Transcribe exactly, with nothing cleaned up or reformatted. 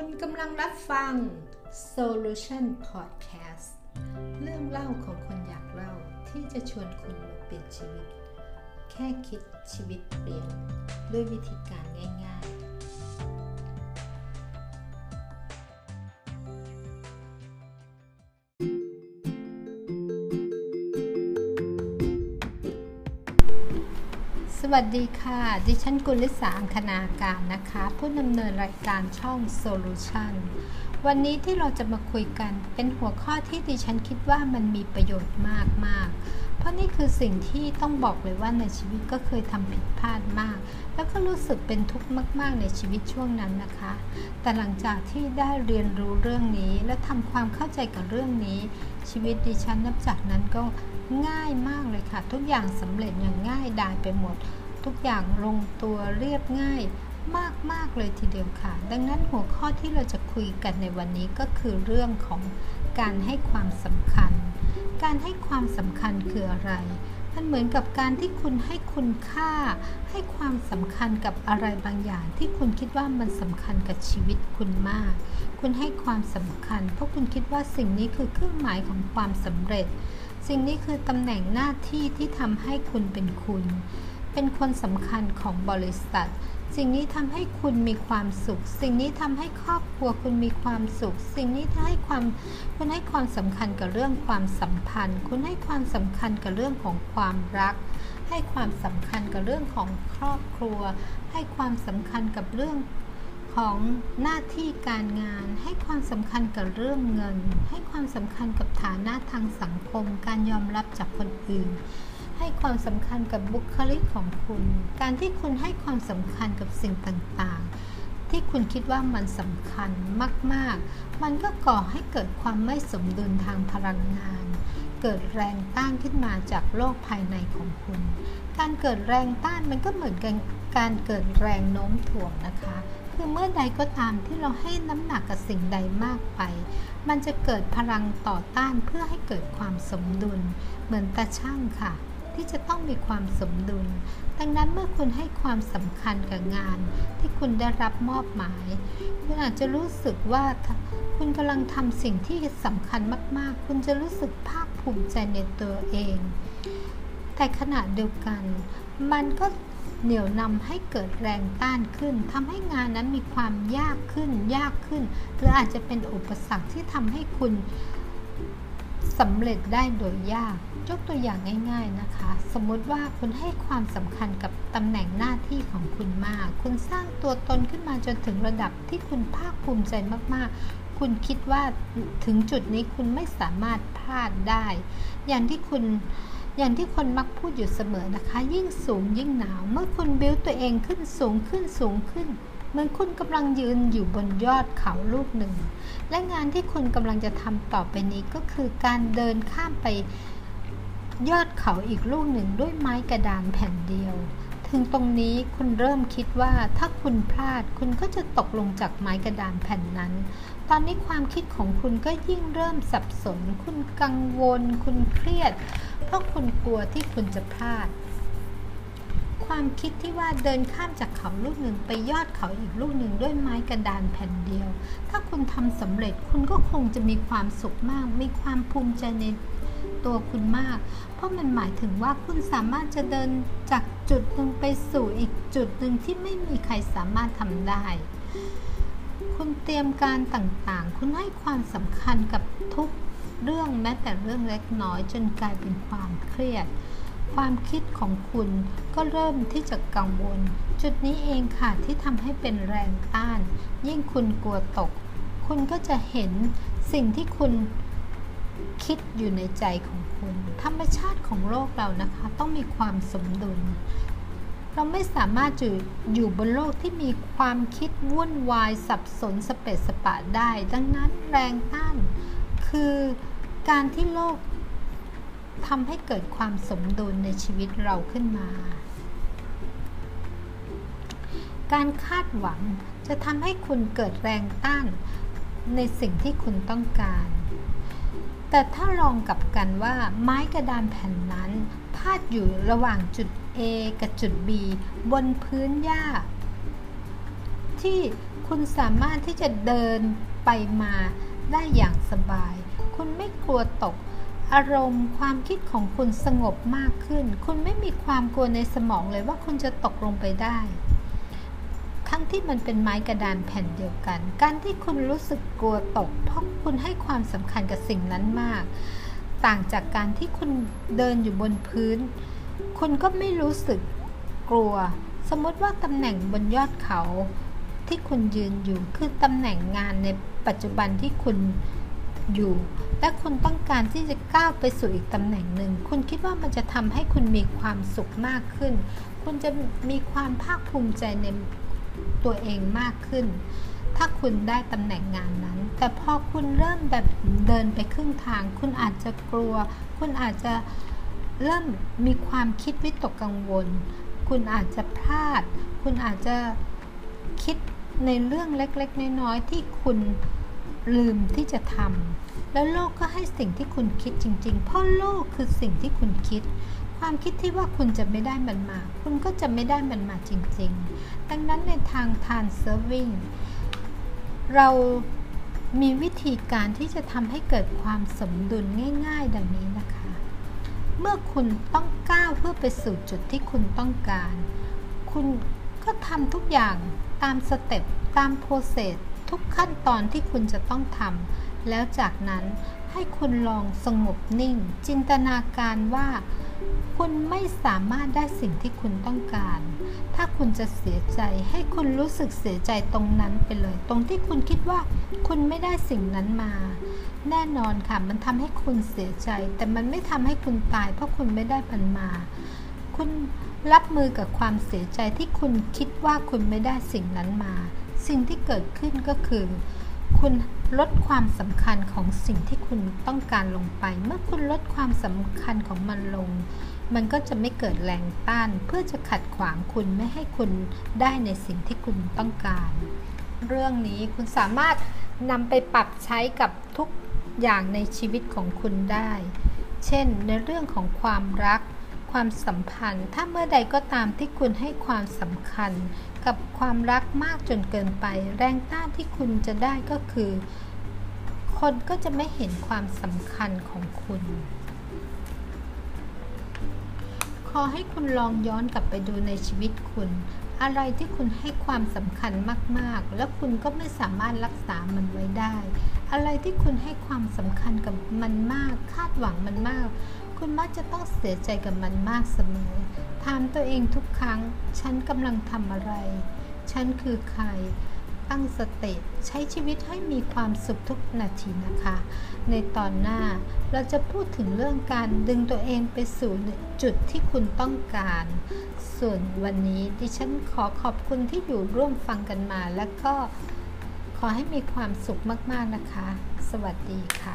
คุณกำลังรับฟัง Solution Podcast เรื่องเล่าของคนอยากเล่าที่จะชวนคุณมาเปลี่ยนชีวิตแค่คิดชีวิตเปลี่ยนด้วยวิธีการง่ายสวัสดีค่ะดิฉันกุลลิสา อังคณาการนะคะผู้ดำเนินรายการช่อง Solution วันนี้ที่เราจะมาคุยกันเป็นหัวข้อที่ดิฉันคิดว่ามันมีประโยชน์มากๆเพราะนี่คือสิ่งที่ต้องบอกเลยว่าในชีวิตก็เคยทำผิดพลาดมากแล้วก็รู้สึกเป็นทุกข์มากๆในชีวิตช่วงนั้นนะคะแต่หลังจากที่ได้เรียนรู้เรื่องนี้และทำความเข้าใจกับเรื่องนี้ชีวิตดิฉันนับจากนั้นก็ง่ายมากเลยค่ะทุกอย่างสำเร็จอย่างง่ายดายไปหมดทุกอย่างลงตัวเรียบง่ายมากๆเลยทีเดียวค่ะดังนั้นหัวข้อที่เราจะคุยกันในวันนี้ก็คือเรื่องของการให้ความสำคัญการให้ความสำคัญคืออะไรมันเหมือนกับการที่คุณให้คุณค่าให้ความสำคัญกับอะไรบางอย่างที่คุณคิดว่ามันสำคัญกับชีวิตคุณมากคุณให้ความสำคัญเพราะคุณคิดว่าสิ่งนี้คือเครื่องหมายของความสำเร็จสิ่งนี้คือตำแหน่งหน้าที่ที่ทำให้คุณเป็นคุณเป็นคนสำคัญของบริษัทสิ่งนี้ทำให้คุณมีความสุขสิ่งนี้ทำให้ครอบครัวคุณมีความสุขสิ่งนี้ให้ความคุณให้ความสำคัญกับเรื่องความสัมพันธ์คุณให้ความสำคัญกับเรื่องของความรักให้ความสำคัญกับเรื่องของครอบครัวให้ความสำคัญกับเรื่องของหน้าที่การงานให้ความสำคัญกับเรื่องเงินให้ความสำคัญกับฐานะทางสังคมการยอมรับจากคนอื่นให้ความสำคัญกับบุคลิกของคุณการที่คุณให้ความสำคัญกับสิ่งต่างๆที่คุณคิดว่ามันสำคัญมากๆมันก็ก่อให้เกิดความไม่สมดุลทางพลังงานเกิดแรงต้านขึ้นมาจากโลกภายในของคุณการเกิดแรงต้านมันก็เหมือนกันการเกิดแรงโน้มถ่วงนะคะคือเมื่อใดก็ตามที่เราให้น้ำหนักกับสิ่งใดมากไปมันจะเกิดพลังต่อต้านเพื่อให้เกิดความสมดุลเหมือนตาช่างค่ะที่จะต้องมีความสมดุลดังนั้นเมื่อคุณให้ความสำคัญกับงานที่คุณได้รับมอบหมายคุณอาจจะรู้สึกว่าคุณกำลังทำสิ่งที่สำคัญมากๆคุณจะรู้สึกภาคภูมิใจในตัวเองแต่ขณะเดียวกันมันก็เหนี่ยวนำให้เกิดแรงต้านขึ้นทำให้งานนั้นมีความยากขึ้นยากขึ้นหรืออาจจะเป็นอุปสรรคที่ทำให้คุณสำเร็จได้โดยยากยกตัวอย่างง่ายๆนะคะสมมติว่าคุณให้ความสำคัญกับตำแหน่งหน้าที่ของคุณมากคุณสร้างตัวตนขึ้นมาจนถึงระดับที่คุณภาคภูมิใจมากๆคุณคิดว่าถึงจุดนี้คุณไม่สามารถพลาดได้อย่างที่คุณอย่างที่คนมักพูดอยู่เสมอนะคะยิ่งสูงยิ่งหนาวเมื่อคุณบิ้วตัวเองขึ้นสูงขึ้นสูงขึ้นเหมือนคุณกำลังยืนอยู่บนยอดเขาลูกหนึ่งและงานที่คุณกำลังจะทำต่อไปนี้ก็คือการเดินข้ามไปยอดเขาอีกลูกหนึ่งด้วยไม้กระดานแผ่นเดียวถึงตรงนี้คุณเริ่มคิดว่าถ้าคุณพลาดคุณก็จะตกลงจากไม้กระดานแผ่นนั้นตอนนี้ความคิดของคุณก็ยิ่งเริ่มสับสนคุณกังวลคุณเครียดเพราะคุณกลัวที่คุณจะพลาดความคิดที่ว่าเดินข้ามจากเขาลูกหนึ่งไปยอดเขาอีกลูกหนึ่งด้วยไม้กระดานแผ่นเดียวถ้าคุณทำสำเร็จคุณก็คงจะมีความสุขมากมีความภูมิใจในตัวคุณมากเพราะมันหมายถึงว่าคุณสามารถจะเดินจากจุดหนึ่งไปสู่อีกจุดหนึ่งที่ไม่มีใครสามารถทำได้คุณเตรียมการต่างๆคุณให้ความสำคัญกับทุกเรื่องแม้แต่เรื่องเล็กน้อยจนกลายเป็นความเครียดความคิดของคุณก็เริ่มที่จะกังวลจุดนี้เองค่ะที่ทำให้เป็นแรงต้านยิ่งคุณกลัวตกคุณก็จะเห็นสิ่งที่คุณคิดอยู่ในใจของคุณธรรมชาติของโลกเรานะคะต้องมีความสมดุลเราไม่สามารถจะอยู่บนโลกที่มีความคิดวุ่นวายสับสนสเปะสปะได้ดังนั้นแรงต้านคือการที่โลกทำให้เกิดความสมดุลในชีวิตเราขึ้นมาการคาดหวังจะทำให้คุณเกิดแรงต้านในสิ่งที่คุณต้องการแต่ถ้าลองกลับกันว่าไม้กระดานแผ่นนั้นพาดอยู่ระหว่างจุด A กับจุด B บนพื้นหญ้าที่ คุณสามารถที่จะเดินไปมาได้อย่างสบายคุณไม่กลัวตกอารมณ์ความคิดของคุณสงบมากขึ้นคุณไม่มีความกลัวในสมองเลยว่าคุณจะตกลงไปได้ทั้งที่มันเป็นไม้กระดานแผ่นเดียวกันการที่คุณรู้สึกกลัวตกเพราะคุณให้ความสำคัญกับสิ่งนั้นมากต่างจากการที่คุณเดินอยู่บนพื้นคุณก็ไม่รู้สึกกลัวสมมติว่าตำแหน่งบนยอดเขาที่คุณยืนอยู่คือตำแหน่งงานในปัจจุบันที่คุณอยู่และคุณต้องการที่จะก้าวไปสู่อีกตำแหน่งหนึ่งคุณคิดว่ามันจะทำให้คุณมีความสุขมากขึ้นคุณจะมีความภาคภูมิใจในตัวเองมากขึ้นถ้าคุณได้ตำแหน่งงานนั้นแต่พอคุณเริ่มแบบเดินไปครึ่งทางคุณอาจจะกลัวคุณอาจจะเริ่มมีความคิดวิตกกังวลคุณอาจจะพลาดคุณอาจจะคิดในเรื่องเล็กๆน้อยๆที่คุณลืมที่จะทำแล้วโลกก็ให้สิ่งที่คุณคิดจริงๆเพราะโลกคือสิ่งที่คุณคิดความคิดที่ว่าคุณจะไม่ได้มันมาคุณก็จะไม่ได้มันมาจริงๆดังนั้นในทางทรานเซิร์ฟวิ่งเรามีวิธีการที่จะทำให้เกิดความสมดุลง่ายๆดังนี้นะคะเมื่อคุณต้องก้าวเพื่อไปสู่จุดที่คุณต้องการคุณก็ทำทุกอย่างตามสเต็ปตามโปรเซสทุกขั้นตอนที่คุณจะต้องทำแล้วจากนั้นให้คุณลองสงบนิ่งจินตนาการว่าคุณไม่สามารถได้สิ่งที่คุณต้องการถ้าคุณจะเสียใจให้คุณรู้สึกเสียใจตรงนั้นไปเลยตรงที่คุณคิดว่าคุณไม่ได้สิ่งนั้นมาแน่นอนค่ะมันทำให้คุณเสียใจแต่มันไม่ทำให้คุณตายเพราะคุณไม่ได้มันมาคุณรับมือกับความเสียใจที่คุณคิดว่าคุณไม่ได้สิ่งนั้นมาสิ่งที่เกิดขึ้นก็คือคุณลดความสำคัญของสิ่งที่คุณต้องการลงไปเมื่อคุณลดความสำคัญของมันลงมันก็จะไม่เกิดแรงต้านเพื่อจะขัดขวางคุณไม่ให้คุณได้ในสิ่งที่คุณต้องการเรื่องนี้คุณสามารถนำไปปรับใช้กับทุกอย่างในชีวิตของคุณได้เช่นในเรื่องของความรักความสัมพันธ์ถ้าเมื่อใดก็ตามที่คุณให้ความสำคัญกับความรักมากจนเกินไปแรงต้านที่คุณจะได้ก็คือคนก็จะไม่เห็นความสำคัญของคุณขอให้คุณลองย้อนกลับไปดูในชีวิตคุณอะไรที่คุณให้ความสำคัญมากๆแล้วคุณก็ไม่สามารถรักษามันไว้ได้อะไรที่คุณให้ความสำคัญกับมันมากคาดหวังมันมากคุณมักจะต้องเสียใจกับมันมากเสมอถามตัวเองทุกครั้งฉันกำลังทำอะไรฉันคือใครตั้งสติใช้ชีวิตให้มีความสุขทุกนาทีนะคะในตอนหน้าเราจะพูดถึงเรื่องการดึงตัวเองไปสู่จุดที่คุณต้องการส่วนวันนี้ดิฉันขอขอบคุณที่อยู่ร่วมฟังกันมาแล้วก็ขอให้มีความสุขมากๆนะคะสวัสดีค่ะ